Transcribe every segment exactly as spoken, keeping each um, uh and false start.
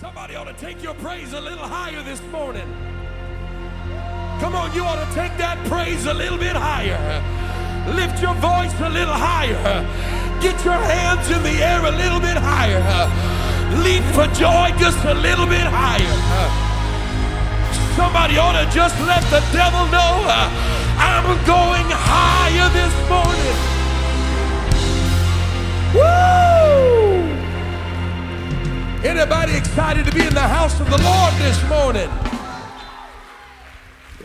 Somebody ought to take your praise a little higher this morning. Come on, you ought to take that praise a little bit higher. Lift your voice a little higher. Get your hands in the air a little bit higher. Leap for joy just a little bit higher. Somebody ought to just let the devil know, uh, I'm going higher this morning. Woo! Anybody excited to be in the house of the Lord this morning?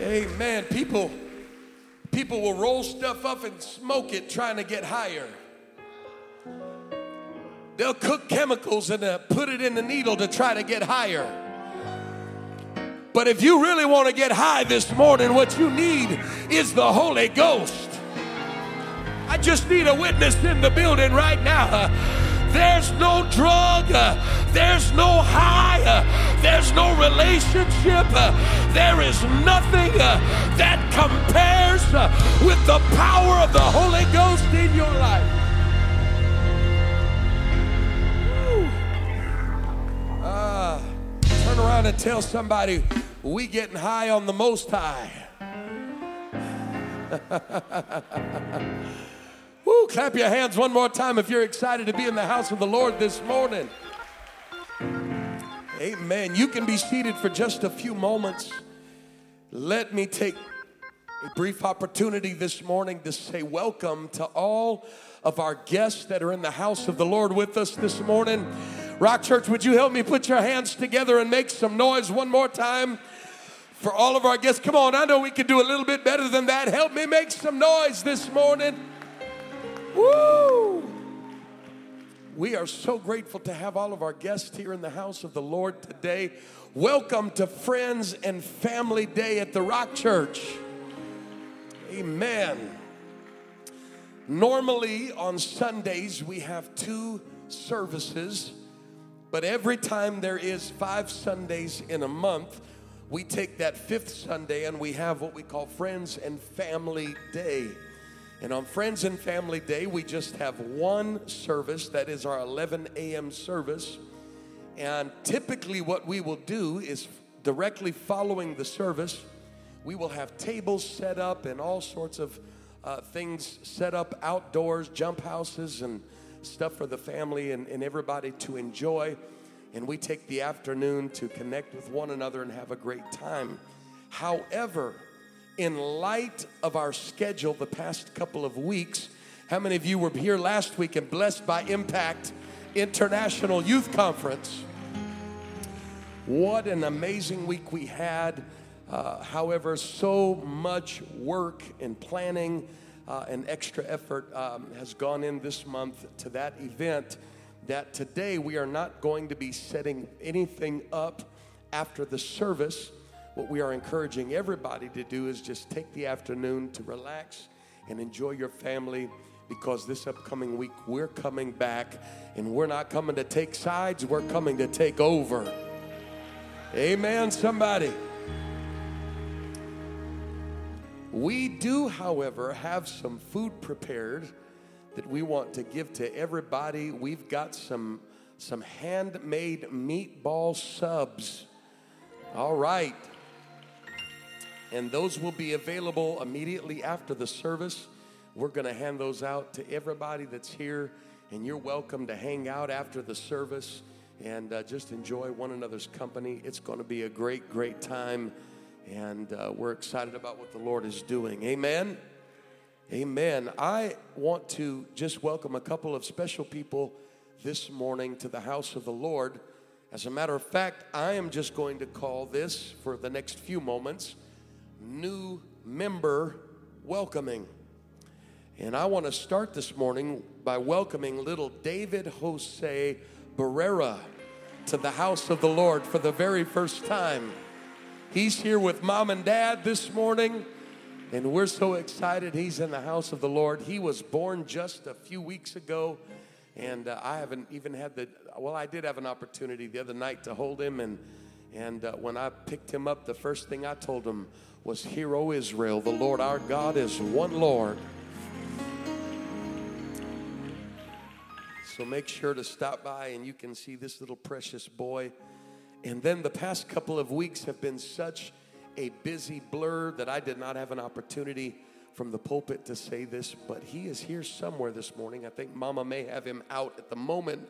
Amen. People, people will roll stuff up and smoke it trying to get higher. They'll cook chemicals and uh, put it in the needle to try to get higher. But if you really want to get high this morning, what you need is the Holy Ghost. I just need a witness in the building right now. Uh, there's no drug. Uh, there's no high. Uh, there's no relationship. Uh, there is nothing uh, that compares uh, with the power of the Holy Ghost in your life. Turn around and tell somebody, we getting high on the Most High. Woo, clap your hands one more time if you're excited to be in the house of the Lord this morning. Amen. You can be seated for just a few moments. Let me take a brief opportunity this morning to say welcome to all of our guests that are in the house of the Lord with us this morning. Rock Church, would you help me put your hands together and make some noise one more time for all of our guests? Come on, I know we can do a little bit better than that. Help me make some noise this morning. Woo! We are so grateful to have all of our guests here in the house of the Lord today. Welcome to Friends and Family Day at the Rock Church. Amen. Normally on Sundays we have two services. But every time there is five Sundays in a month, we take that fifth Sunday and we have what we call Friends and Family Day. And on Friends and Family Day, we just have one service. That is our eleven a.m. service. And typically what we will do is directly following the service, we will have tables set up and all sorts of uh, things set up outdoors, jump houses and stuff for the family and, and everybody to enjoy, and we take the afternoon to connect with one another and have a great time. However, in light of our schedule the past couple of weeks, how many of you were here last week and blessed by Impact International Youth Conference? What an amazing week we had. Uh, however, so much work and planning Uh, an extra effort um, has gone in this month to that event that today we are not going to be setting anything up after the service. What we are encouraging everybody to do is just take the afternoon to relax and enjoy your family, because this upcoming week we're coming back and we're not coming to take sides, we're coming to take over. Amen, somebody. We do, however, have some food prepared that we want to give to everybody. We've got some some handmade meatball subs. All right. And those will be available immediately after the service. We're going to hand those out to everybody that's here. And you're welcome to hang out after the service and uh, just enjoy one another's company. It's going to be a great, great time. And uh, we're excited about what the Lord is doing. Amen? Amen. I want to just welcome a couple of special people this morning to the house of the Lord. As a matter of fact, I am just going to call this for the next few moments, new member welcoming. And I want to start this morning by welcoming little David Jose Barrera to the house of the Lord for the very first time. He's here with mom and dad this morning, and we're so excited he's in the house of the Lord. He was born just a few weeks ago, and uh, I haven't even had the, well, I did have an opportunity the other night to hold him, and, and uh, when I picked him up, the first thing I told him was, "Hear, O Israel, the Lord our God is one Lord." So make sure to stop by, and you can see this little precious boy And then the past couple of weeks have been such a busy blur that I did not have an opportunity from the pulpit to say this, but he is here somewhere this morning. I think Mama may have him out at the moment,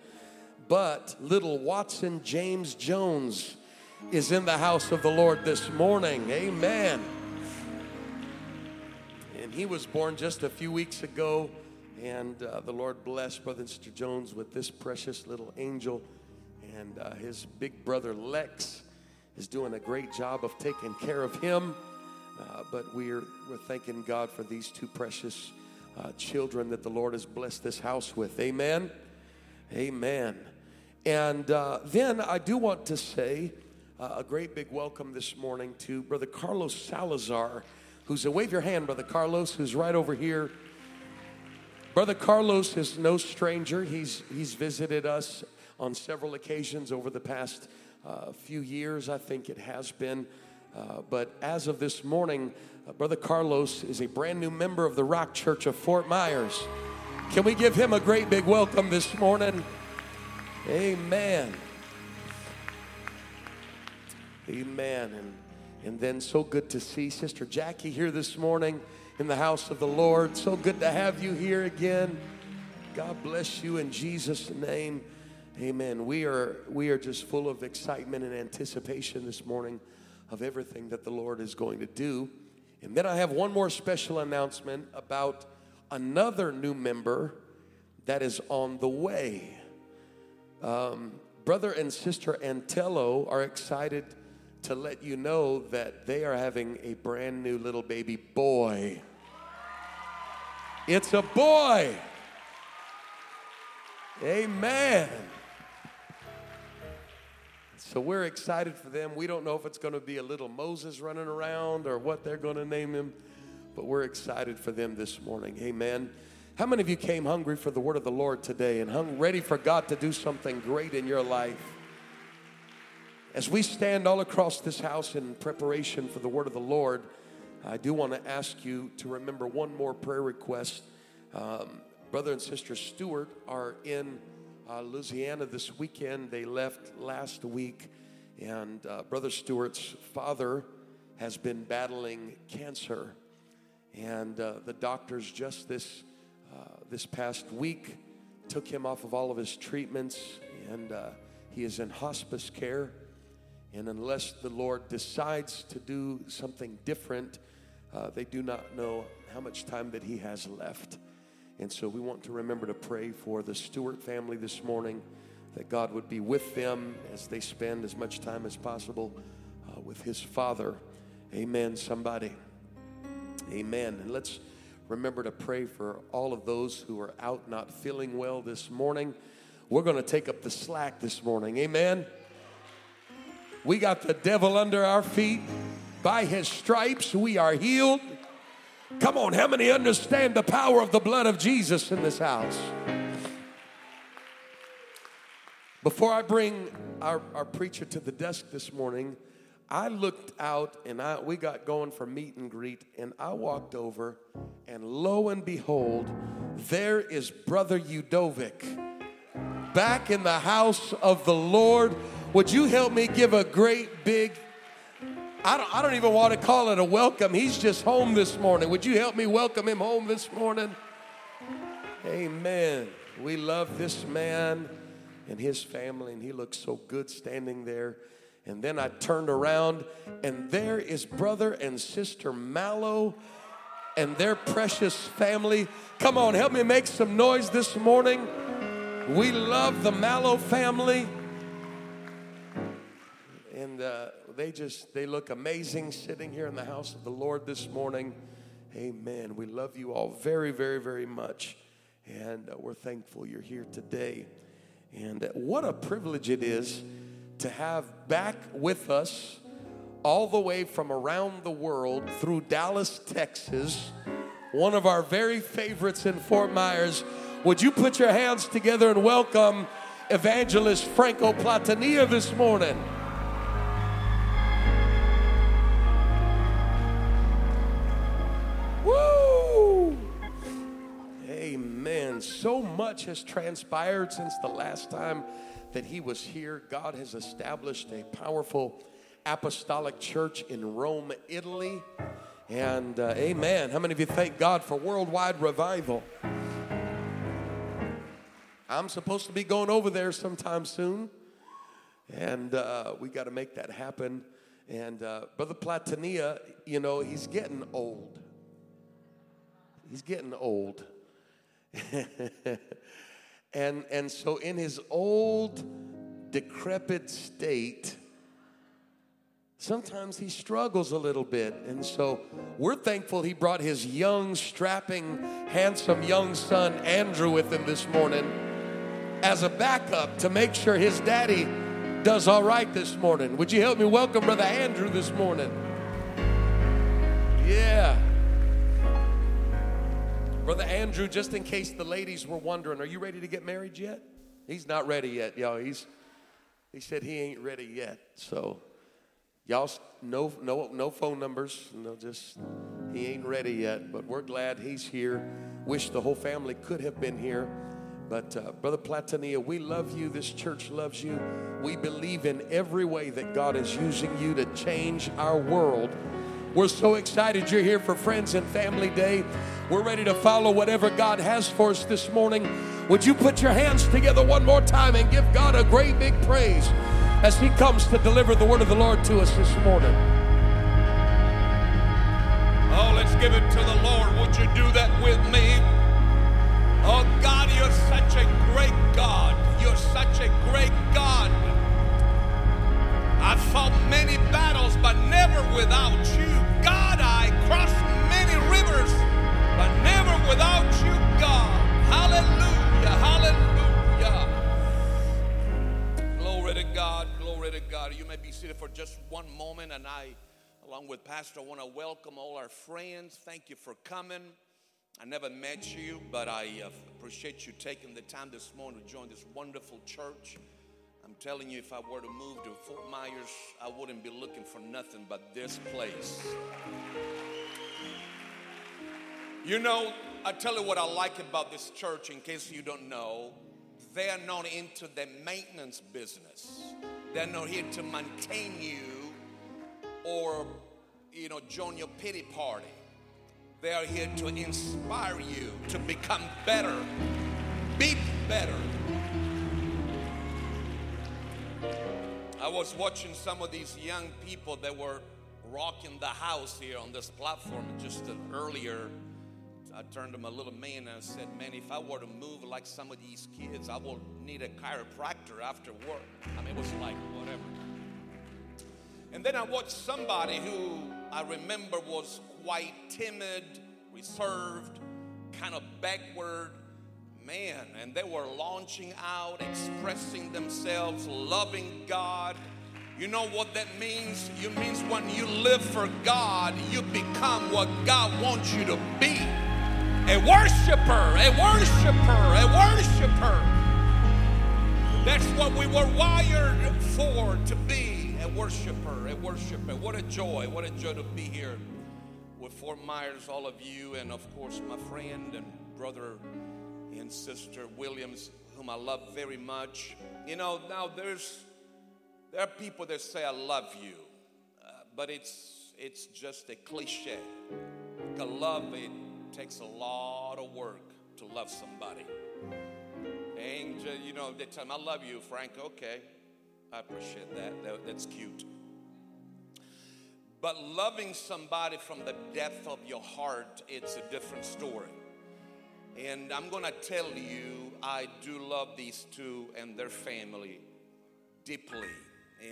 but little Watson James Jones is in the house of the Lord this morning. Amen. And he was born just a few weeks ago, and uh, the Lord blessed Brother and Sister Jones with this precious little angel, and uh, his big brother Lex is doing a great job of taking care of him. Uh, but we're we're thanking God for these two precious uh, children that the Lord has blessed this house with. Amen. Amen. And uh, then I do want to say uh, a great big welcome this morning to Brother Carlos Salazar, who's a wave your hand, Brother Carlos, who's right over here. Brother Carlos is no stranger. He's he's visited us on several occasions over the past uh, few years. I think it has been. Uh, but as of this morning, uh, Brother Carlos is a brand new member of the Rock Church of Fort Myers. Can we give him a great big welcome this morning? Amen. Amen. And, and then so good to see Sister Jackie here this morning in the house of the Lord. So good to have you here again. God bless you in Jesus' name. Amen. We are, we are just full of excitement and anticipation this morning of everything that the Lord is going to do. And then I have one more special announcement about another new member that is on the way. Um, Brother and Sister Antelo are excited to let you know that they are having a brand new little baby boy. It's a boy. Amen. So we're excited for them. We don't know if it's going to be a little Moses running around or what they're going to name him, but we're excited for them this morning. Amen. How many of you came hungry for the word of the Lord today and hung ready for God to do something great in your life? As we stand all across this house in preparation for the word of the Lord, I do want to ask you to remember one more prayer request. Um, Brother and Sister Stuart are in Uh, Louisiana this weekend. They left last week, and uh, Brother Stewart's father has been battling cancer, and uh, the doctors just this uh, this past week took him off of all of his treatments, and uh, he is in hospice care. And unless the Lord decides to do something different, uh, they do not know how much time that he has left. And so we want to remember to pray for the Stewart family this morning, that God would be with them as they spend as much time as possible uh, with his father. Amen, somebody. Amen. And let's remember to pray for all of those who are out not feeling well this morning. We're going to take up the slack this morning. Amen. We got the devil under our feet. By his stripes we are healed. Come on, how many understand the power of the blood of Jesus in this house? Before I bring our, our preacher to the desk this morning, I looked out and I we got going for meet and greet, and I walked over, and lo and behold, there is Brother Yudovic back in the house of the Lord. Would you help me give a great big I don't, I don't even want to call it a welcome. He's just home this morning. Would you help me welcome him home this morning? Amen. We love this man and his family, and he looks so good standing there. And then I turned around, and there is Brother and Sister Mallow and their precious family. Come on, help me make some noise this morning. We love the Mallow family. And uh, they just, they look amazing sitting here in the house of the Lord this morning. Amen. We love you all very, very, very much. And uh, we're thankful you're here today. And uh, what a privilege it is to have back with us all the way from around the world through Dallas, Texas, one of our very favorites in Fort Myers. Would you put your hands together and welcome Evangelist Franco Platania this morning? So much has transpired since the last time that he was here. God has established a powerful apostolic church in Rome, Italy. And uh, amen. How many of you thank God for worldwide revival? I'm supposed to be going over there sometime soon. And uh, we got to make that happen. And uh, Brother Platania, you know, he's getting old. He's getting old. and and so in his old, decrepit state, sometimes he struggles a little bit. And so we're thankful he brought his young, strapping, handsome young son, Andrew, with him this morning as a backup to make sure his daddy does all right this morning. Would you help me welcome Brother Andrew this morning? Yeah. Brother Andrew, just in case the ladies were wondering, are you ready to get married yet? He's not ready yet, y'all. He's he said he ain't ready yet. So y'all, no no no phone numbers. No, just he ain't ready yet. But we're glad he's here. Wish the whole family could have been here. But uh, Brother Platania, we love you. This church loves you. We believe in every way that God is using you to change our world. We're so excited you're here for Friends and Family Day. We're ready to follow whatever God has for us this morning. Would you put your hands together one more time and give God a great big praise as he comes to deliver the word of the Lord to us this morning? Oh, let's give it to the Lord. Would you do that with me? Oh, God, you're such a great God. You're such a great God. I fought many battles, but never without you. God, I crossed many rivers, but never without you, God. Hallelujah, hallelujah. Glory to God, glory to God. You may be seated for just one moment, and I, along with Pastor, want to welcome all our friends. Thank you for coming. I never met you, but I appreciate you taking the time this morning to join this wonderful church. I'm telling you, if I were to move to Fort Myers, I wouldn't be looking for nothing but this place. You know, I tell you what I like about this church, in case you don't know, they're not into the maintenance business. They're not here to maintain you or, you know, join your pity party. They are here to inspire you to become better, be better. I was watching some of these young people that were rocking the house here on this platform just earlier. I turned to my little man and I said, man, if I were to move like some of these kids, I will need a chiropractor after work. I mean, it was like whatever. And then I watched somebody who I remember was quite timid, reserved, kind of backward. Man, and they were launching out, expressing themselves, loving God. You know what that means? It means when you live for God, you become what God wants you to be. A worshiper, a worshiper, a worshiper. That's what we were wired for, to be a worshiper, a worshiper. What a joy, what a joy to be here with Fort Myers, all of you, and of course my friend and brother and Sister Williams, whom I love very much. You know, now there's there are people that say I love you, uh, but it's it's just a cliche. To love, it takes a lot of work to love somebody. And you know, they tell me I love you, Frank. Okay, I appreciate that. that. That's cute. But loving somebody from the depth of your heart, it's a different story. And I'm going to tell you, I do love these two and their family deeply.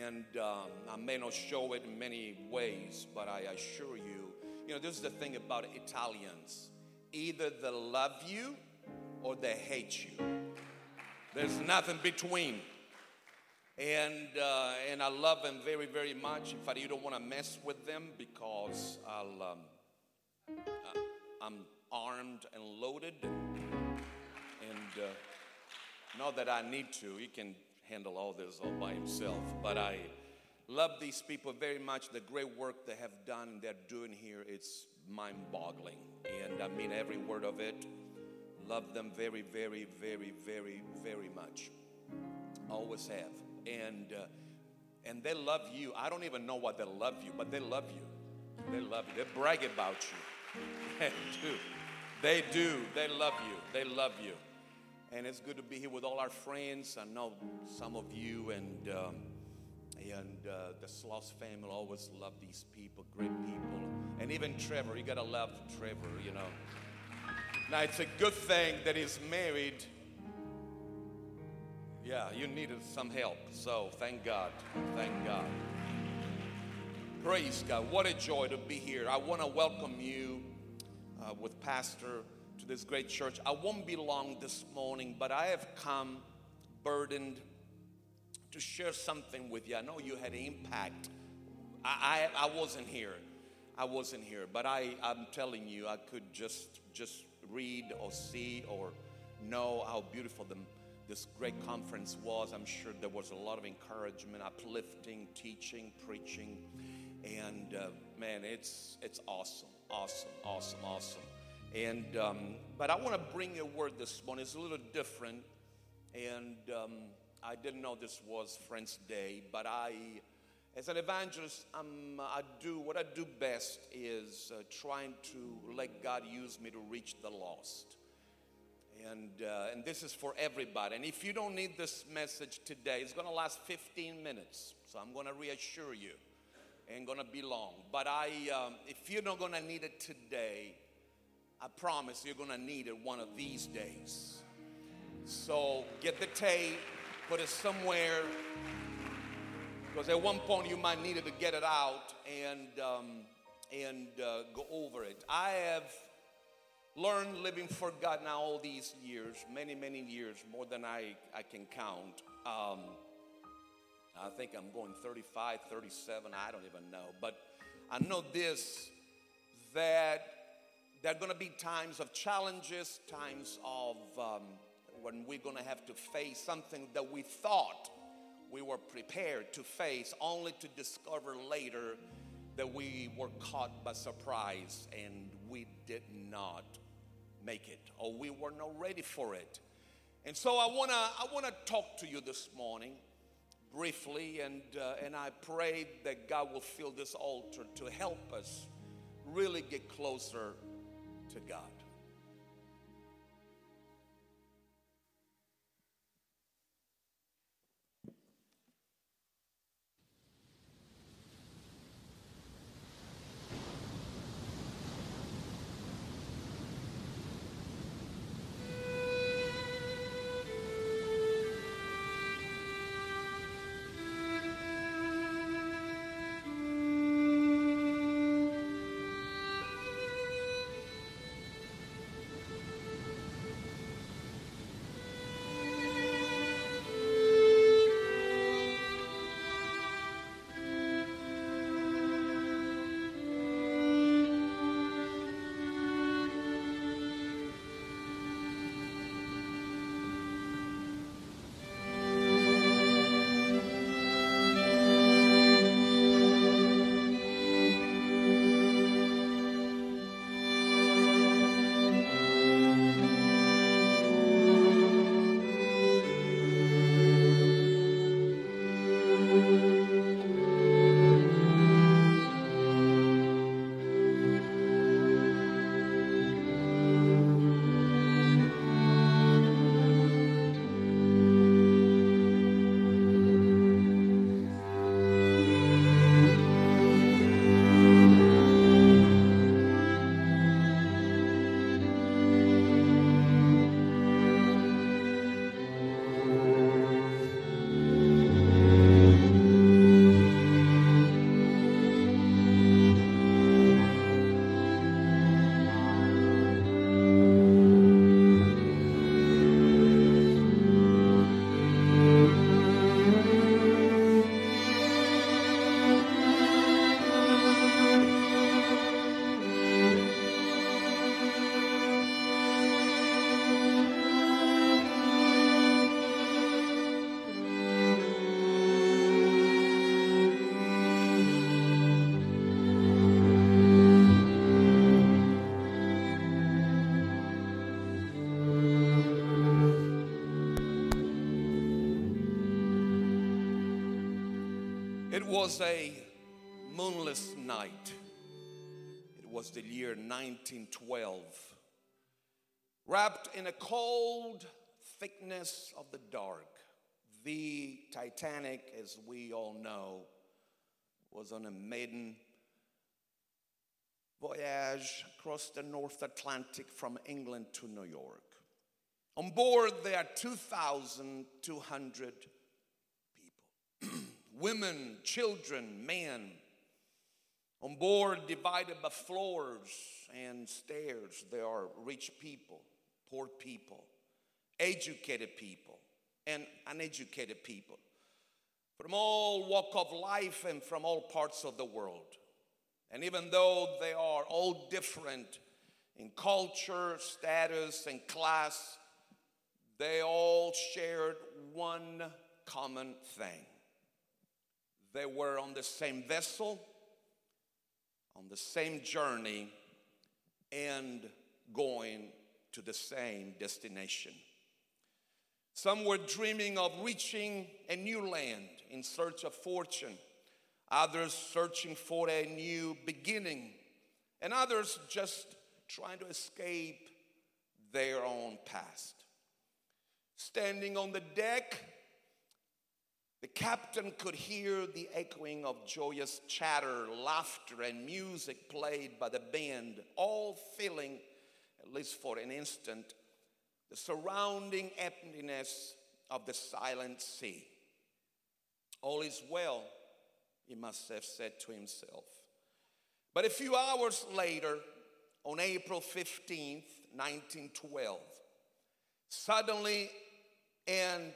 And um, I may not show it in many ways, but I assure you, you know, this is the thing about Italians. Either they love you or they hate you. There's nothing between. And uh, and I love them very, very much. In fact, you don't want to mess with them because I'll, um, I'm... armed and loaded, and uh, not that I need to. He can handle all this all by himself. But I love these people very much. The great work they have done, they're doing here, it's mind-boggling, and I mean every word of it. Love them very, very, very, very, very much. always have. And uh, and they love you. I don't even know why they love you, but they love you. They love you. They brag about you. They do. They do. They love you. They love you. And it's good to be here with all our friends. I know some of you and um, and uh, the Sloss family always love these people, great people. And even Trevor, you got to love Trevor, you know. Now, it's a good thing that he's married. Yeah, you needed some help, so thank God, thank God. Praise God, what a joy to be here. I want to welcome you uh, with Pastor to this great church. I won't be long this morning, but I have come burdened to share something with you. I know you had an impact. I, I, I wasn't here, I wasn't here, but I, I'm telling you, I could just, just read or see or know how beautiful the this great conference was. I'm sure there was a lot of encouragement, uplifting, teaching, preaching, and uh, man, it's it's awesome, awesome, awesome, awesome. And um, but I want to bring a word this morning. It's a little different, and um, I didn't know this was Friends Day, but I, as an evangelist, I'm, I do what I do best is uh, trying to let God use me to reach the lost. And uh, and this is for everybody. And if you don't need this message today, it's going to last fifteen minutes. So I'm going to reassure you. It ain't going to be long. But I, um, if you're not going to need it today, I promise you're going to need it one of these days. So get the tape, put it somewhere. Because at one point you might need it to get it out and, um, and uh, go over it. I have learned living for God now all these years, many, many years, more than I, I can count. Um, I think I'm going thirty-five, thirty-seven, I don't even know. But I know this, that there are going to be times of challenges, times of um, when we're going to have to face something that we thought we were prepared to face, only to discover later that we were caught by surprise and we did not make it, or we were not ready for it. And so I wanna I wanna talk to you this morning briefly, and uh, and I pray that God will fill this altar to help us really get closer to God. It was a moonless night. It was the year nineteen twelve. Wrapped in a cold thickness of the dark, the Titanic, as we all know, was on a maiden voyage across the North Atlantic from England to New York. On board, there are two thousand two hundred people. Women, children, men. On board, divided by floors and stairs, there are rich people, poor people, educated people, and uneducated people, from all walks of life and from all parts of the world. And even though they are all different in culture, status, and class, they all shared one common thing. They were on the same vessel, on the same journey, and going to the same destination. Some were dreaming of reaching a new land in search of fortune, others searching for a new beginning, and others just trying to escape their own past. Standing on the deck, the captain could hear the echoing of joyous chatter, laughter, and music played by the band, all filling, at least for an instant, the surrounding emptiness of the silent sea. All is well, he must have said to himself. But a few hours later, on April fifteenth, nineteen twelve, suddenly and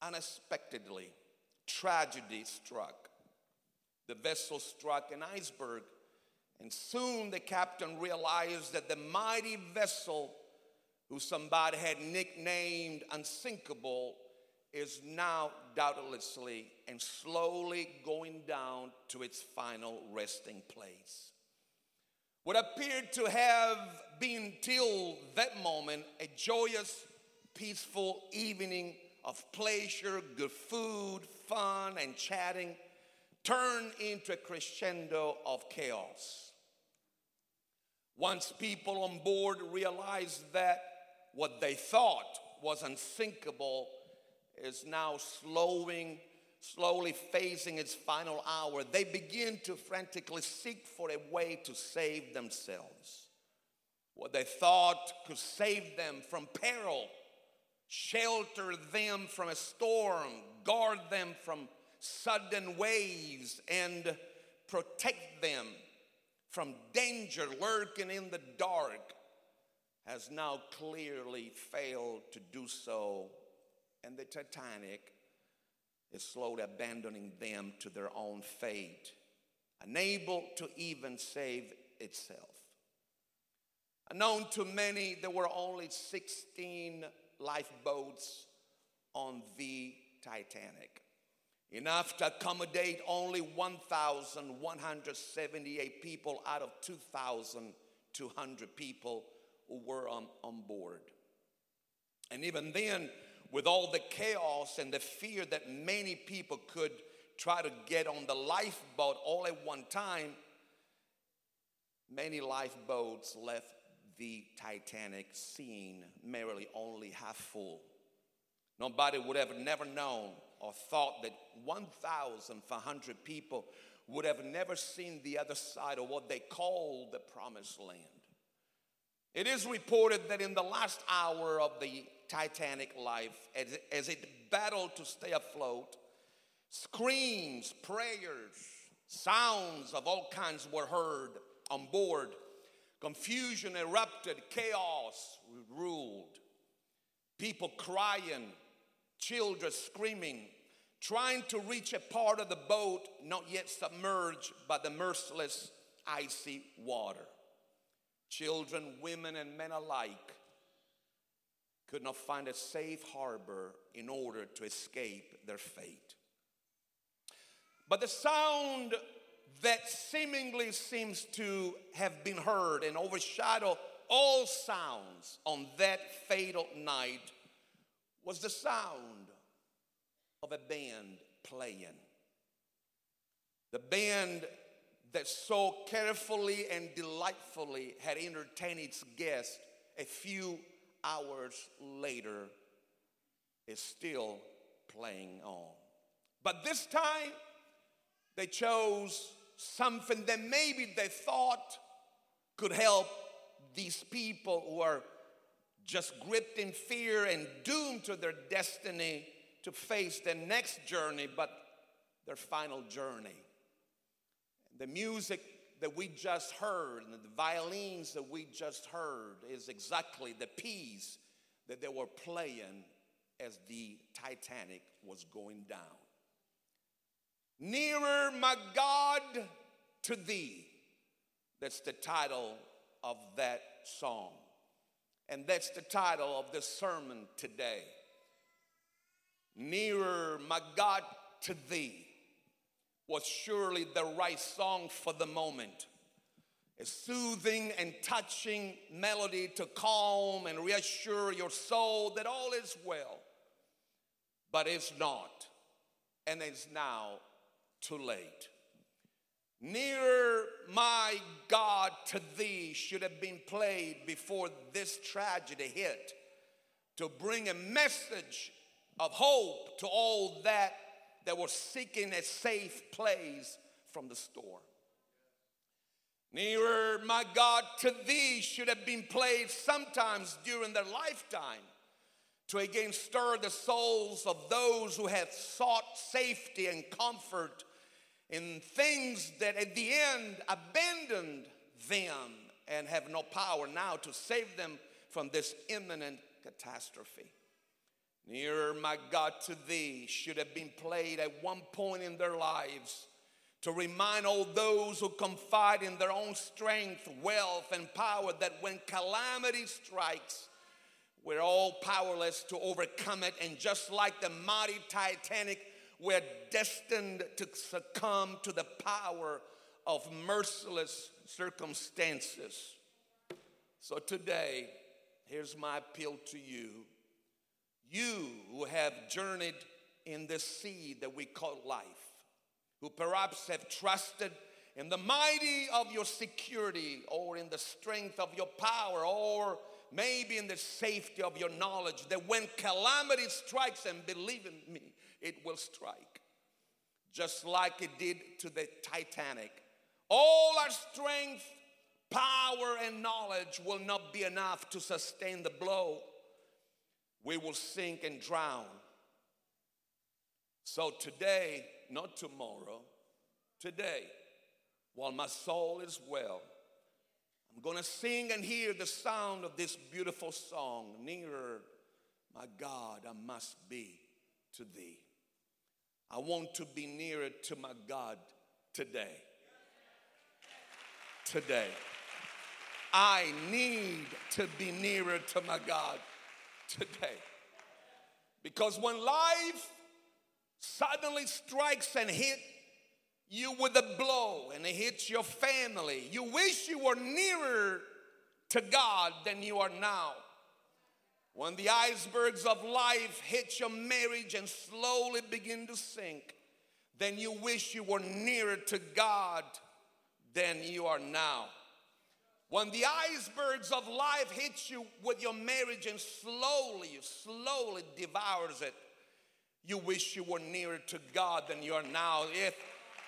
unexpectedly, tragedy struck. The vessel struck an iceberg, and soon the captain realized that the mighty vessel, who somebody had nicknamed Unsinkable, is now doubtlessly and slowly going down to its final resting place. What appeared to have been till that moment a joyous, peaceful evening of pleasure, good food, fun, and chatting turned into a crescendo of chaos. Once people on board realized that what they thought was unsinkable is now slowing, slowly facing its final hour, they begin to frantically seek for a way to save themselves. What they thought could save them from peril, shelter them from a storm, guard them from sudden waves, and protect them from danger lurking in the dark, has now clearly failed to do so, and the Titanic is slowly abandoning them to their own fate, unable to even save itself. Unknown to many, there were only sixteen lifeboats on the Titanic, enough to accommodate only one thousand one hundred seventy-eight people out of two thousand two hundred people who were on, on board. And even then, with all the chaos and the fear that many people could try to get on the lifeboat all at one time, many lifeboats left the Titanic scene merely only half full. Nobody would have never known or thought that one thousand five hundred people would have never seen the other side of what they called the Promised Land. It is reported that in the last hour of the Titanic life, as, as it battled to stay afloat, screams, prayers, sounds of all kinds were heard on board. Confusion erupted, chaos ruled. People crying, children screaming, trying to reach a part of the boat not yet submerged by the merciless icy water. Children, women, and men alike could not find a safe harbor in order to escape their fate. But the sound that seemingly seems to have been heard and overshadowed all sounds on that fatal night was the sound of a band playing. The band that so carefully and delightfully had entertained its guests a few hours later is still playing on. But this time, they chose something that maybe they thought could help these people who are just gripped in fear and doomed to their destiny to face their next journey, but their final journey. The music that we just heard and the violins that we just heard is exactly the piece that they were playing as the Titanic was going down. Nearer, my God, to thee. That's the title of that song. And that's the title of this sermon today. Nearer, my God, to thee was surely the right song for the moment. A soothing and touching melody to calm and reassure your soul that all is well. But it's not, and it's now too late. Nearer, my God, to thee should have been played before this tragedy hit to bring a message of hope to all that that were seeking a safe place from the storm. Nearer, my God, to thee should have been played sometimes during their lifetime to again stir the souls of those who have sought safety and comfort in things that at the end abandoned them and have no power now to save them from this imminent catastrophe. Nearer, my God, to thee should have been played at one point in their lives to remind all those who confide in their own strength, wealth, and power that when calamity strikes, we're all powerless to overcome it. And just like the mighty Titanic, we're destined to succumb to the power of merciless circumstances. So today, here's my appeal to you. You who have journeyed in the sea that we call life, who perhaps have trusted in the mighty of your security or in the strength of your power or maybe in the safety of your knowledge that when calamity strikes, and believe in me, it will strike, just like it did to the Titanic. All our strength, power, and knowledge will not be enough to sustain the blow. We will sink and drown. So today, not tomorrow, today, while my soul is well, I'm going to sing and hear the sound of this beautiful song, Nearer, my God, I must be to thee. I want to be nearer to my God today. Today. I need to be nearer to my God today, because when life suddenly strikes and hits you with a blow and it hits your family, you wish you were nearer to God than you are now. When the icebergs of life hit your marriage and slowly begin to sink, then you wish you were nearer to God than you are now. When the icebergs of life hit you with your marriage and slowly, slowly devours it, you wish you were nearer to God than you are now. If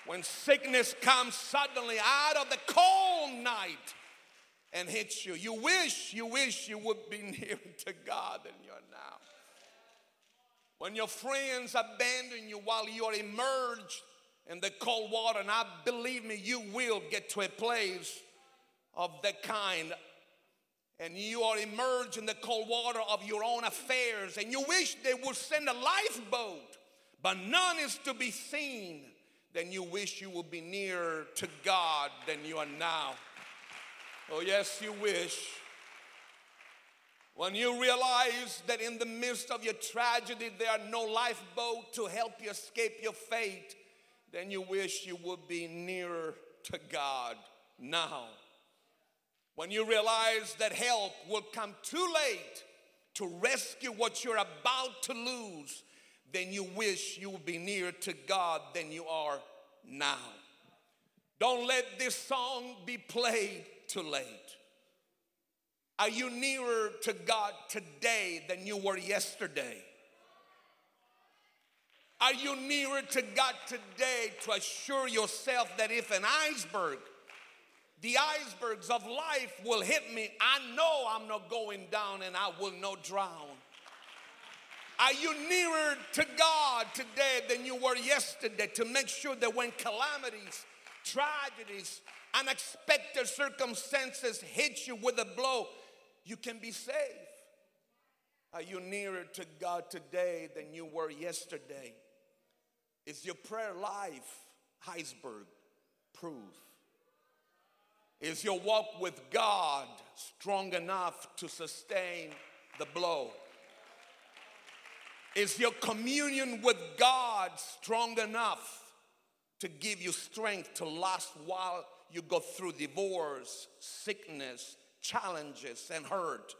when sickness comes suddenly out of the cold night and hits you, you wish, you wish you would be nearer to God than you are now. When your friends abandon you while you are immersed in the cold water, and I believe me, you will get to a place of that kind, and you are immersed in the cold water of your own affairs, and you wish they would send a lifeboat, but none is to be seen, then you wish you would be nearer to God than you are now. Oh, yes, you wish. When you realize that in the midst of your tragedy, there are no lifeboats to help you escape your fate, then you wish you would be nearer to God now. When you realize that help will come too late to rescue what you're about to lose, then you wish you would be nearer to God than you are now. Don't let this song be played too late. Are you nearer to God today than you were yesterday? Are you nearer to God today to assure yourself that if an iceberg, the icebergs of life will hit me, I know I'm not going down and I will not drown. Are you nearer to God today than you were yesterday to make sure that when calamities, tragedies, unexpected circumstances hit you with a blow, you can be safe? Are you nearer to God today than you were yesterday? Is your prayer life iceberg proof? Is your walk with God strong enough to sustain the blow? Is your communion with God strong enough to give you strength to last while you go through divorce, sickness, challenges, and hurt?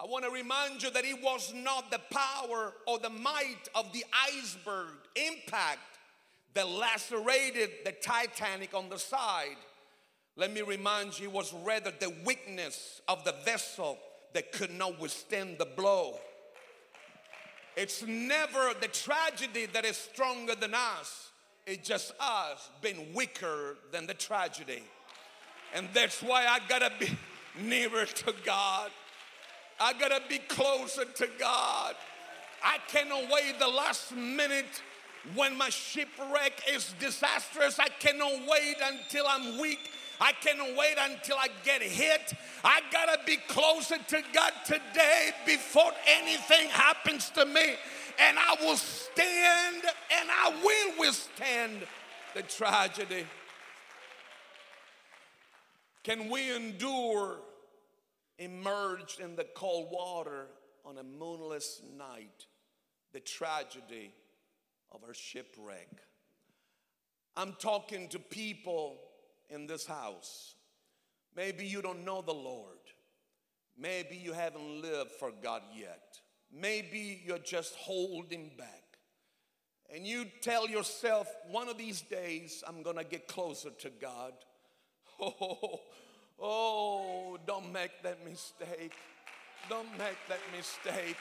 I want to remind you that it was not the power or the might of the iceberg impact that lacerated the Titanic on the side. Let me remind you, it was rather the weakness of the vessel that could not withstand the blow. It's never the tragedy that is stronger than us. It's just us being weaker than the tragedy. And that's why I gotta be nearer to God. I gotta be closer to God. I cannot wait the last minute when my shipwreck is disastrous. I cannot wait until I'm weak. I cannot wait until I get hit. I gotta be closer to God today before anything happens to me. And I will stand and I will withstand the tragedy. Can we endure, immersed in the cold water on a moonless night, the tragedy of our shipwreck? I'm talking to people in this house. Maybe you don't know the Lord. Maybe you haven't lived for God yet. Maybe you're just holding back. And you tell yourself, one of these days, I'm going to get closer to God. Oh, oh, don't make that mistake. Don't make that mistake.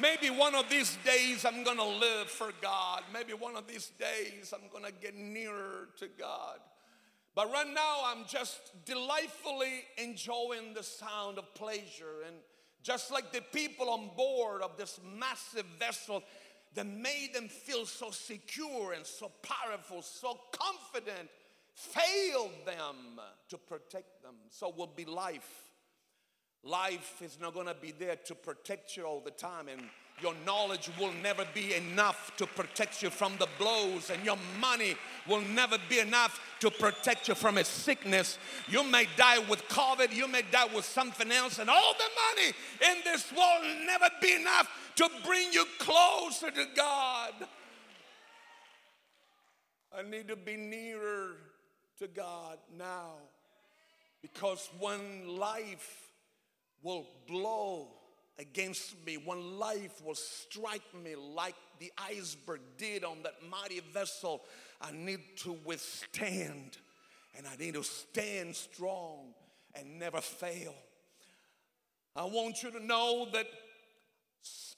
Maybe one of these days, I'm going to live for God. Maybe one of these days, I'm going to get nearer to God. But right now, I'm just delightfully enjoying the sound of pleasure. And just like the people on board of this massive vessel that made them feel so secure and so powerful, so confident, failed them to protect them. So will be life. Life is not going to be there to protect you all the time. And your knowledge will never be enough to protect you from the blows, and your money will never be enough to protect you from a sickness. You may die with COVID, you may die with something else, and all the money in this world will never be enough to bring you closer to God. I need to be nearer to God now, because when life will blow against me, when life will strike me like the iceberg did on that mighty vessel, I need to withstand, and I need to stand strong and never fail. I want you to know that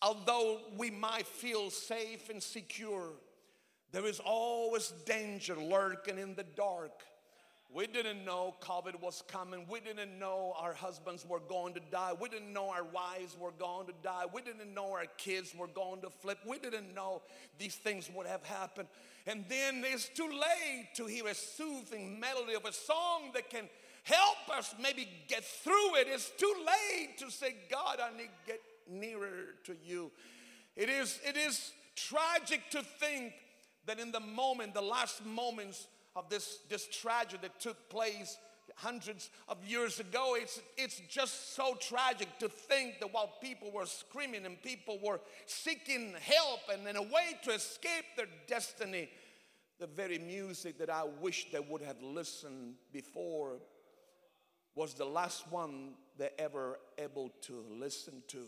although we might feel safe and secure, there is always danger lurking in the dark. We didn't know COVID was coming. We didn't know our husbands were going to die. We didn't know our wives were going to die. We didn't know our kids were going to flip. We didn't know these things would have happened. And then it's too late to hear a soothing melody of a song that can help us maybe get through it. It's too late to say, God, I need to get nearer to you. It is, it is tragic to think that in the moment, the last moments of this, this tragedy that took place hundreds of years ago. It's, it's just so tragic to think that while people were screaming and people were seeking help and in a way to escape their destiny, the very music that I wish they would have listened before was the last one they ever able to listen to.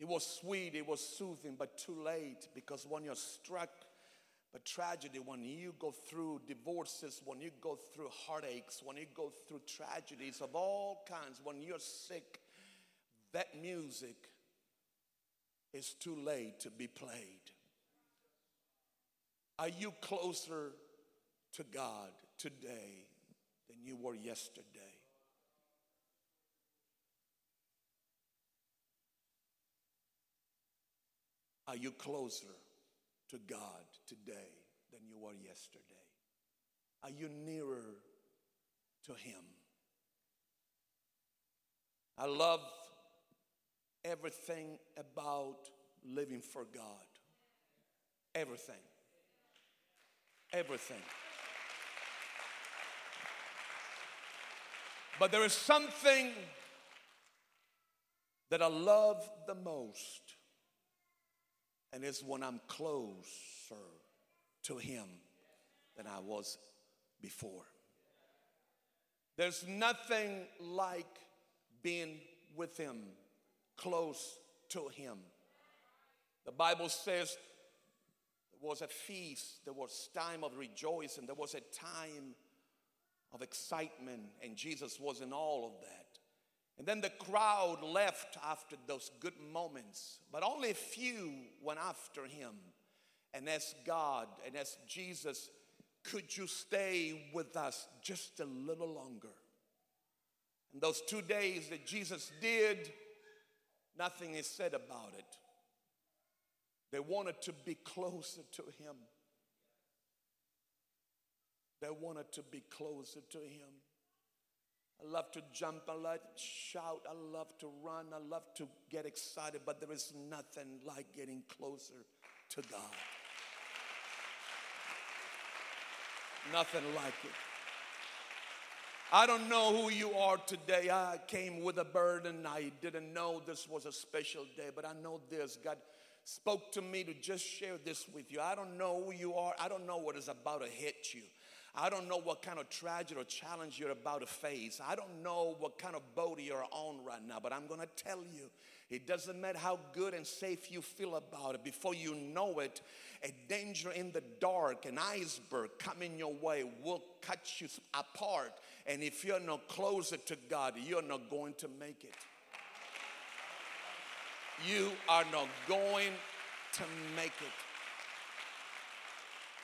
It was sweet, it was soothing, but too late, because when you're struck But tragedy, when you go through divorces, when you go through heartaches, when you go through tragedies of all kinds, when you're sick, that music is too late to be played. Are you closer to God today than you were yesterday? Are you closer to God today than you were yesterday? Are you nearer to Him? I love everything about living for God. Everything. Everything. But there is something that I love the most. And it's when I'm closer to Him than I was before. There's nothing like being with Him, close to Him. The Bible says there was a feast, there was time of rejoicing, there was a time of excitement, and Jesus was in all of that. And then the crowd left after those good moments, but only a few went after Him and asked God and asked Jesus, could you stay with us just a little longer? And those two days that Jesus did, nothing is said about it. They wanted to be closer to Him. They wanted to be closer to Him. I love to jump, I love to shout, I love to run, I love to get excited, but there is nothing like getting closer to God. Nothing like it. I don't know who you are today. I came with a burden. I didn't know this was a special day, but I know this. God spoke to me to just share this with you. I don't know who you are. I don't know what is about to hit you. I don't know what kind of tragedy or challenge you're about to face. I don't know what kind of boat you're on right now, but I'm going to tell you, it doesn't matter how good and safe you feel about it. Before you know it, a danger in the dark, an iceberg coming your way will cut you apart. And if you're not closer to God, you're not going to make it. You are not going to make it.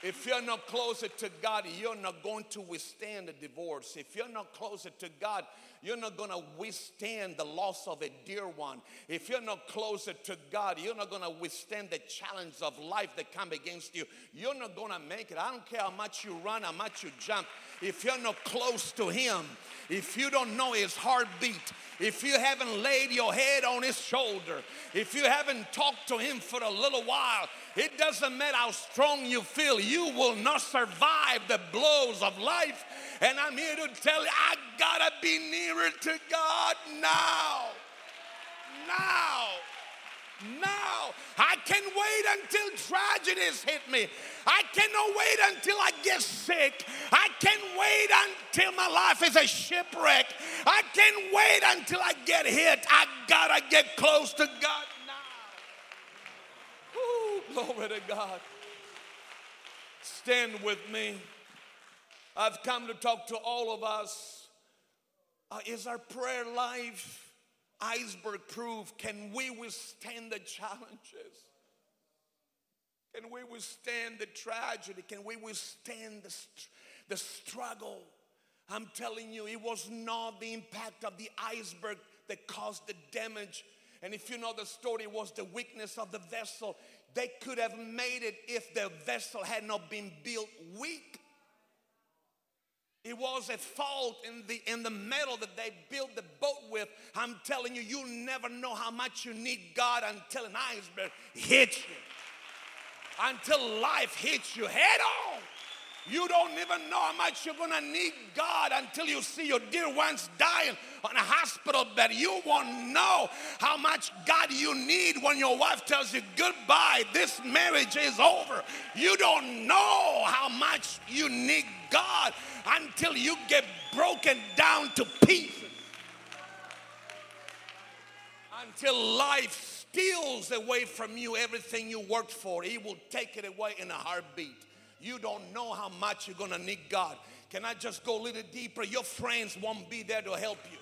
If you're not closer to God, you're not going to withstand a divorce. If you're not closer to God, you're not going to withstand the loss of a dear one. If you're not closer to God, you're not going to withstand the challenge of life that come against you. You're not going to make it. I don't care how much you run, how much you jump. If you're not close to Him, if you don't know His heartbeat, if you haven't laid your head on His shoulder, if you haven't talked to Him for a little while, it doesn't matter how strong you feel, you will not survive the blows of life. And I'm here to tell you, I gotta be nearer to God now. Now. Now. I can't wait until tragedies hit me. I cannot wait until I get sick. I can't wait until my life is a shipwreck. I can't wait until I get hit. I gotta get close to God now. Ooh, glory to God. Stand with me. I've come to talk to all of us. Uh, is our prayer life iceberg proof? Can we withstand the challenges? Can we withstand the tragedy? Can we withstand the, str- the struggle? I'm telling you, it was not the impact of the iceberg that caused the damage. And if you know the story, it was the weakness of the vessel. They could have made it if the vessel had not been built weak. It was a fault in the in the metal that they built the boat with. I'm telling you, you'll never know how much you need God until an iceberg hits you. Until life hits you head on. You don't even know how much you're going to need God until you see your dear ones dying on a hospital bed. You won't know how much God you need when your wife tells you goodbye, this marriage is over. You don't know how much you need God until you get broken down to pieces. Until life steals away from you everything you worked for. He will take it away in a heartbeat. You don't know how much you're going to need God. Can I just go a little deeper? Your friends won't be there to help you.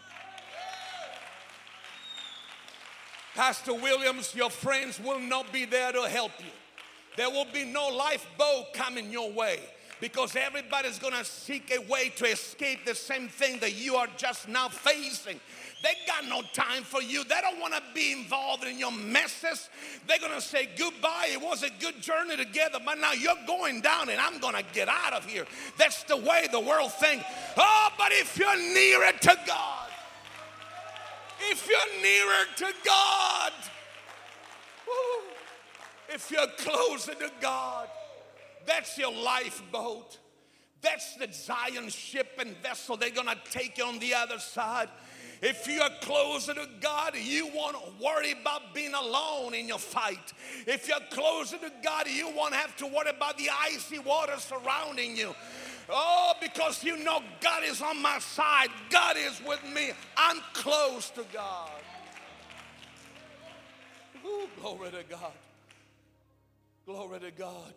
Pastor Williams, your friends will not be there to help you. There will be no lifeboat coming your way, because everybody's going to seek a way to escape the same thing that you are just now facing. They got no time for you. They don't want to be involved in your messes. They're going to say goodbye. It was a good journey together, but now you're going down and I'm going to get out of here. That's the way the world thinks. Oh, but if you're nearer to God, if you're nearer to God, woo, if you're closer to God, that's your lifeboat. That's the giant ship and vessel. They're going to take you on the other side. If you are closer to God, you won't worry about being alone in your fight. If you're closer to God, you won't have to worry about the icy water surrounding you. Oh, because you know God is on my side. God is with me. I'm close to God. Ooh, glory to God. Glory to God.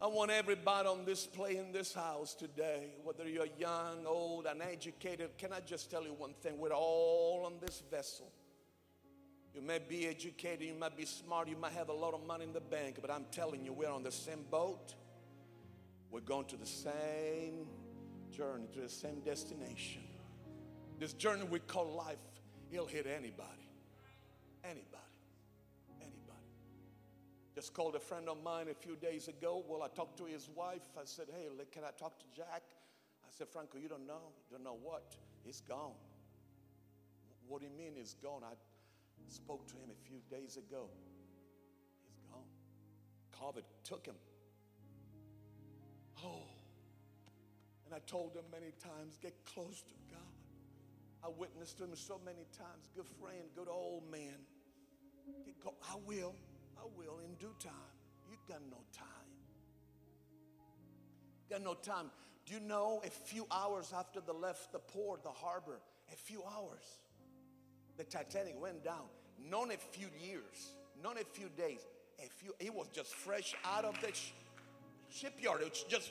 I want everybody on this play in this house today, whether you're young, old, uneducated, can I just tell you one thing? We're all on this vessel. You may be educated, you might be smart, you might have a lot of money in the bank, but I'm telling you, we're on the same boat. We're going to the same journey, to the same destination. This journey we call life, it'll hit anybody. Anybody. Just called a friend of mine a few days ago. Well, I talked to his wife. I said, hey, can I talk to Jack? I said, Franco, you don't know? You don't know what? He's gone. What do you mean he's gone? I spoke to him a few days ago. He's gone. COVID took him. Oh. And I told him many times, get close to God. I witnessed him so many times. Good friend, good old man. Get go- I will. I will in due time. You got no time. Got no time. Do you know a few hours after they left the port, the harbor, a few hours, the Titanic went down. Not a few years, not a few days. A few. It was just fresh out of the sh- shipyard. It's just,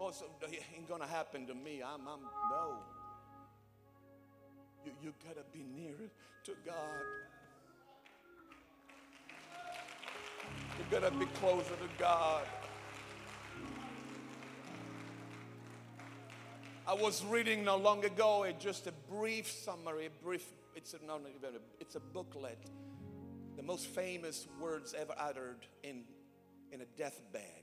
oh, so it ain't gonna happen to me. I'm, I'm no. You, you gotta be nearer to God. You gotta be closer to God. I was reading not long ago a, just a brief summary, a brief, it's a, not even a, it's a booklet, the most famous words ever uttered in, in a deathbed.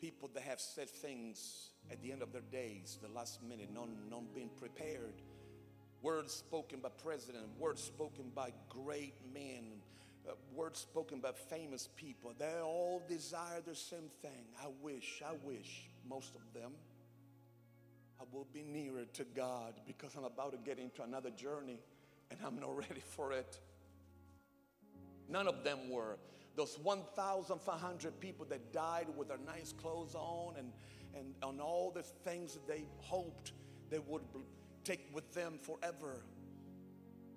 People that have said things at the end of their days, the last minute, not, not being prepared. Words spoken by president, words spoken by great men, Uh, words spoken by famous people. They all desire the same thing. I wish, I wish, most of them, I will be nearer to God, because I'm about to get into another journey and I'm not ready for it. None of them were. Those fifteen hundred people that died with their nice clothes on and, and on all the things that they hoped they would take with them forever.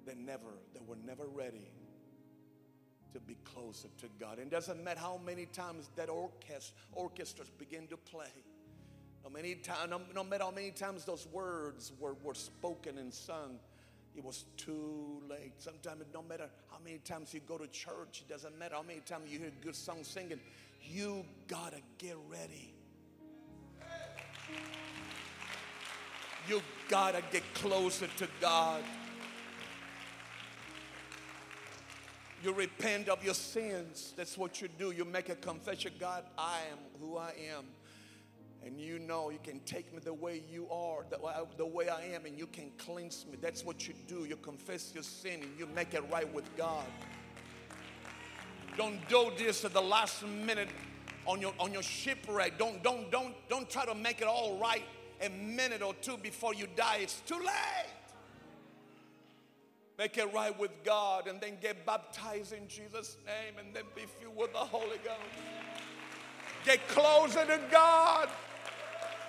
They never, they were never ready to be closer to God. And it doesn't matter how many times that orchestra, orchestras begin to play. No, many time, no, no matter how many times those words were, were spoken and sung, it was too late. Sometimes no matter how many times you go to church, it doesn't matter how many times you hear good songs singing, you gotta get ready. You gotta get closer to God. You repent of your sins. That's what you do. You make a confession. God, I am who I am. And you know you can take me the way you are, the way I am, and you can cleanse me. That's what you do. You confess your sin and you make it right with God. Don't do this at the last minute on your on your shipwreck. Don't, don't, don't, don't try to make it all right a minute or two before you die. It's too late. Make it right with God and then get baptized in Jesus' name and then be filled with the Holy Ghost. Get closer to God.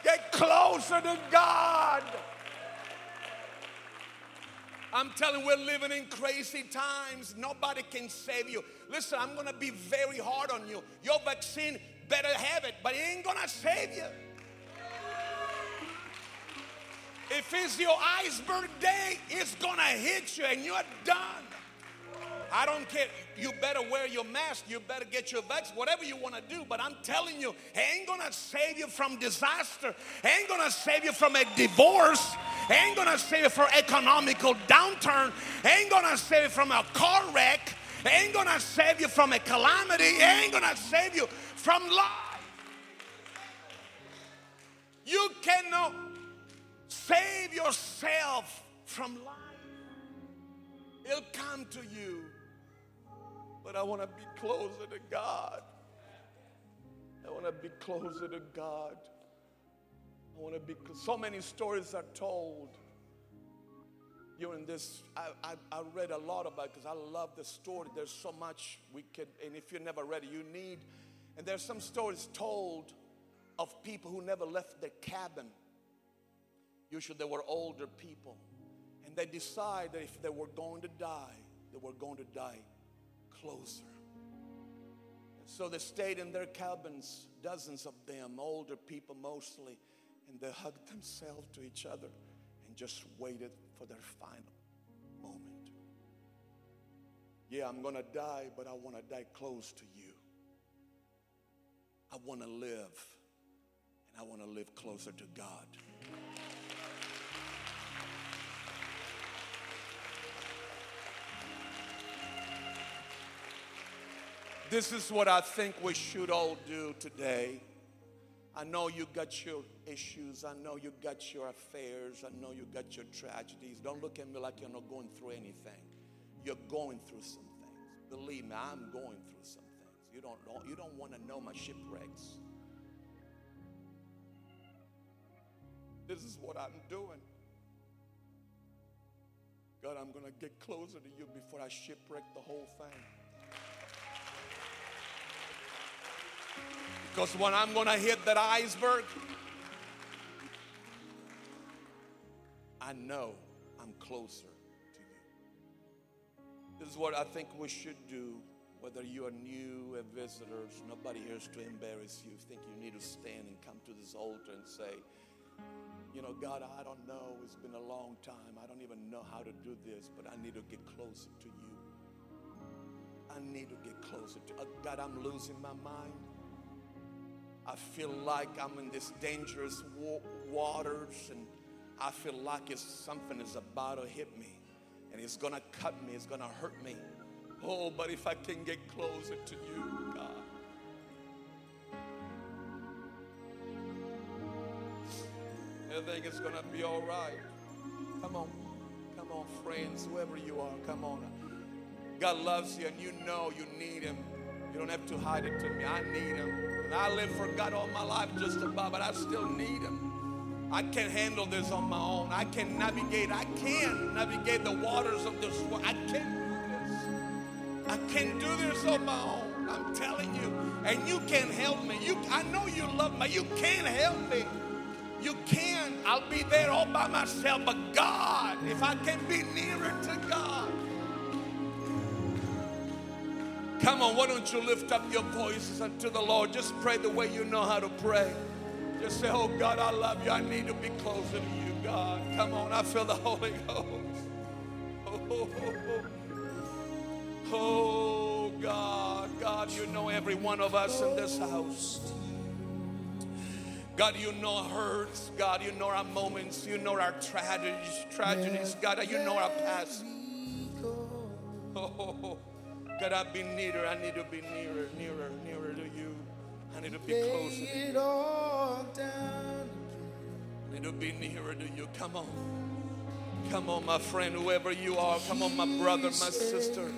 Get closer to God. I'm telling you, we're living in crazy times. Nobody can save you. Listen, I'm going to be very hard on you. Your vaccine better have it, but it ain't gonna save you. If it's your iceberg day, it's gonna hit you and you're done. I don't care. You better wear your mask. You better get your vaccine, whatever you want to do. But I'm telling you, it ain't going to save you from disaster. It ain't going to save you from a divorce. It ain't going to save you from economical downturn. It ain't going to save you from a car wreck. It ain't going to save you from a calamity. It ain't going to save you from life. You cannot save yourself from life. It'll come to you. But I want to be closer to God. I want to be closer to God. I want to be. So many stories are told during this. I, I, I read a lot about it because I love the story. There's so much we can. And if you never read it, you need. And there's some stories told of people who never left their cabin. Usually they were older people, and they decided that if they were going to die, they were going to die closer. And so they stayed in their cabins, dozens of them, older people mostly, and they hugged themselves to each other and just waited for their final moment. Yeah, I'm gonna die, but I want to die close to you. I want to live, and I want to live closer to God. This is what I think we should all do today. I know you got your issues. I know you got your affairs. I know you got your tragedies. Don't look at me like you're not going through anything. You're going through some things. Believe me, I'm going through some things. You don't know, you don't want to know my shipwrecks. This is what I'm doing. God, I'm going to get closer to you before I shipwreck the whole thing. Because when I'm going to hit that iceberg, I know I'm closer to you. This is what I think we should do, whether you are new or visitors. Nobody here is to embarrass you. I think you need to stand and come to this altar and say, you know, God, I don't know. It's been a long time. I don't even know how to do this, but I need to get closer to you. I need to get closer to you. God, I'm losing my mind. I feel like I'm in this dangerous waters, and I feel like it's, something is about to hit me, and it's going to cut me. It's going to hurt me. Oh, but if I can get closer to you, God. Everything is going to be all right. Come on. Come on, friends, whoever you are, come on. God loves you, and you know you need Him. You don't have to hide it to me. I need Him. I live for God all my life just about, but I still need Him. I can't handle this on my own. I can navigate. I can navigate the waters of this world. I can't do this. I can't do this on my own. I'm telling you. And you can't help me. You, I know you love me. You can't help me. You can. I'll be there all by myself. But God, if I can be nearer to God. Come on, why don't you lift up your voices unto the Lord? Just pray the way you know how to pray. Just say, oh, God, I love you. I need to be closer to you, God. Come on, I feel the Holy Ghost. Oh, oh God, God, you know every one of us in this house. God, you know our hurts. God, you know our moments. You know our tragedies. tragedies. God, you know our past. Oh, God, I've been nearer. I need to be nearer, nearer, nearer to you. I need to be closer to you. I need to be nearer to you. Come on. Come on, my friend, whoever you are. Come on, my brother, my sister.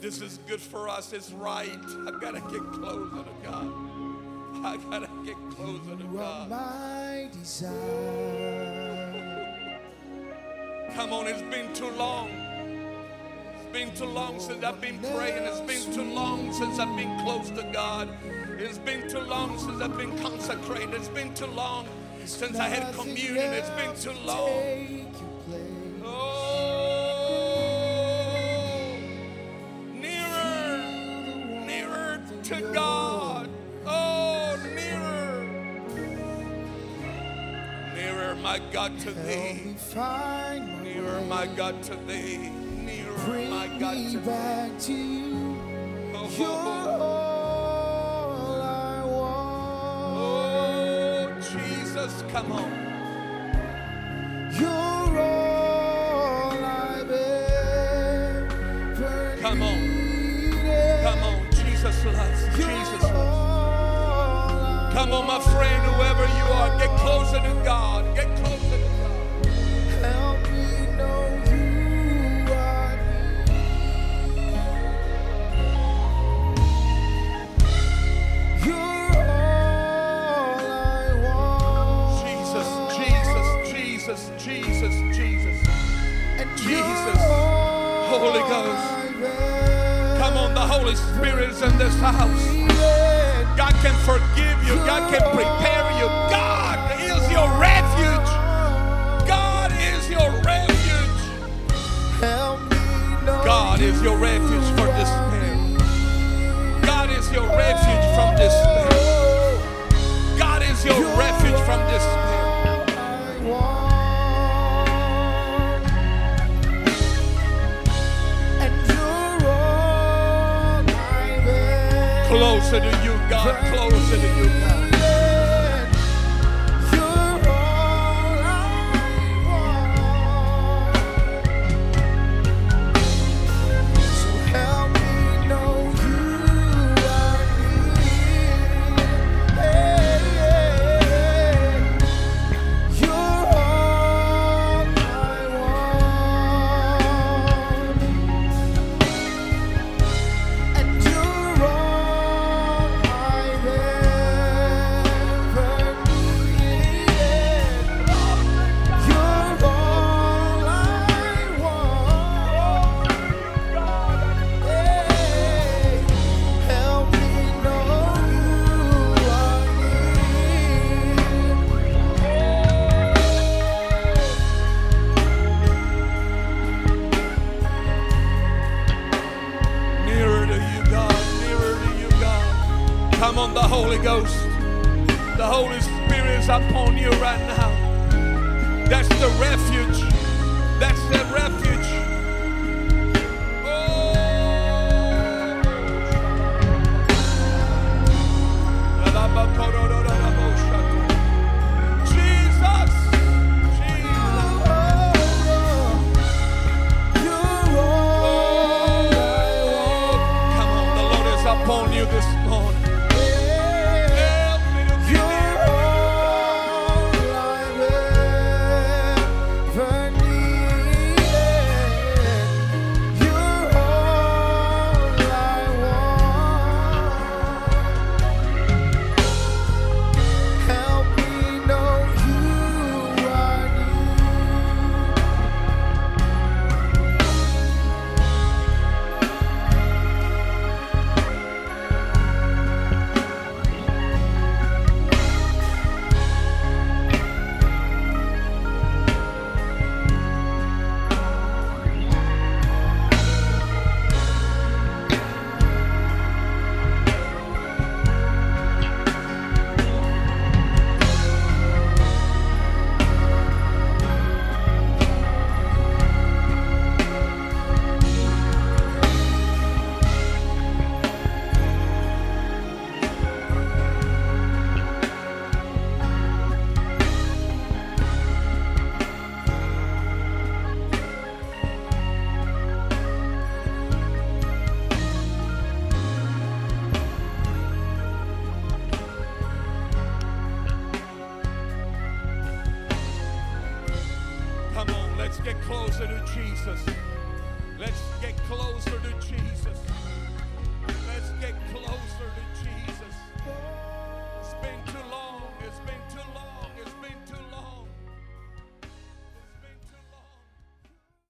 This is good for us. It's right. I've got to get closer to God. I've got to get closer to God. My desire. Come on, it's been too long. Been too long since I've been praying. It's been too long since I've been close to God. It's been too long since I've been consecrated. It's been too long since I had communion. It's been too long. Oh, nearer, nearer to God. my God to thee. Nearer, my God to thee. Nearer, my God to thee. Back to you. You're all I want. Oh, Jesus, come on. You're all I've ever needed. Come on. Come on. Jesus loves. Jesus loves. Come on, my friend, whoever you are, get closer to God. Get closer to God. Help me know you are me. You're all I want. Jesus, Jesus, Jesus, Jesus, Jesus. And Jesus, Holy Ghost. Come on, the Holy Spirit's in this house. God can forgive you. God can prepare you. God is your refuge. God is your refuge. God is your refuge for despair. God is your refuge from despair. God is your refuge from despair. Closer to you, God. Closer to you, God. You're all I want. So help me know you are near. Hey, hey. You're all I want. And you're all the Holy Ghost. The Holy Spirit is upon you right now. That's the refuge. That's the refuge. Oh. Jesus. Jesus. Oh. Come on, the Lord is upon you this morning. Let's get closer to Jesus. Let's get closer to Jesus.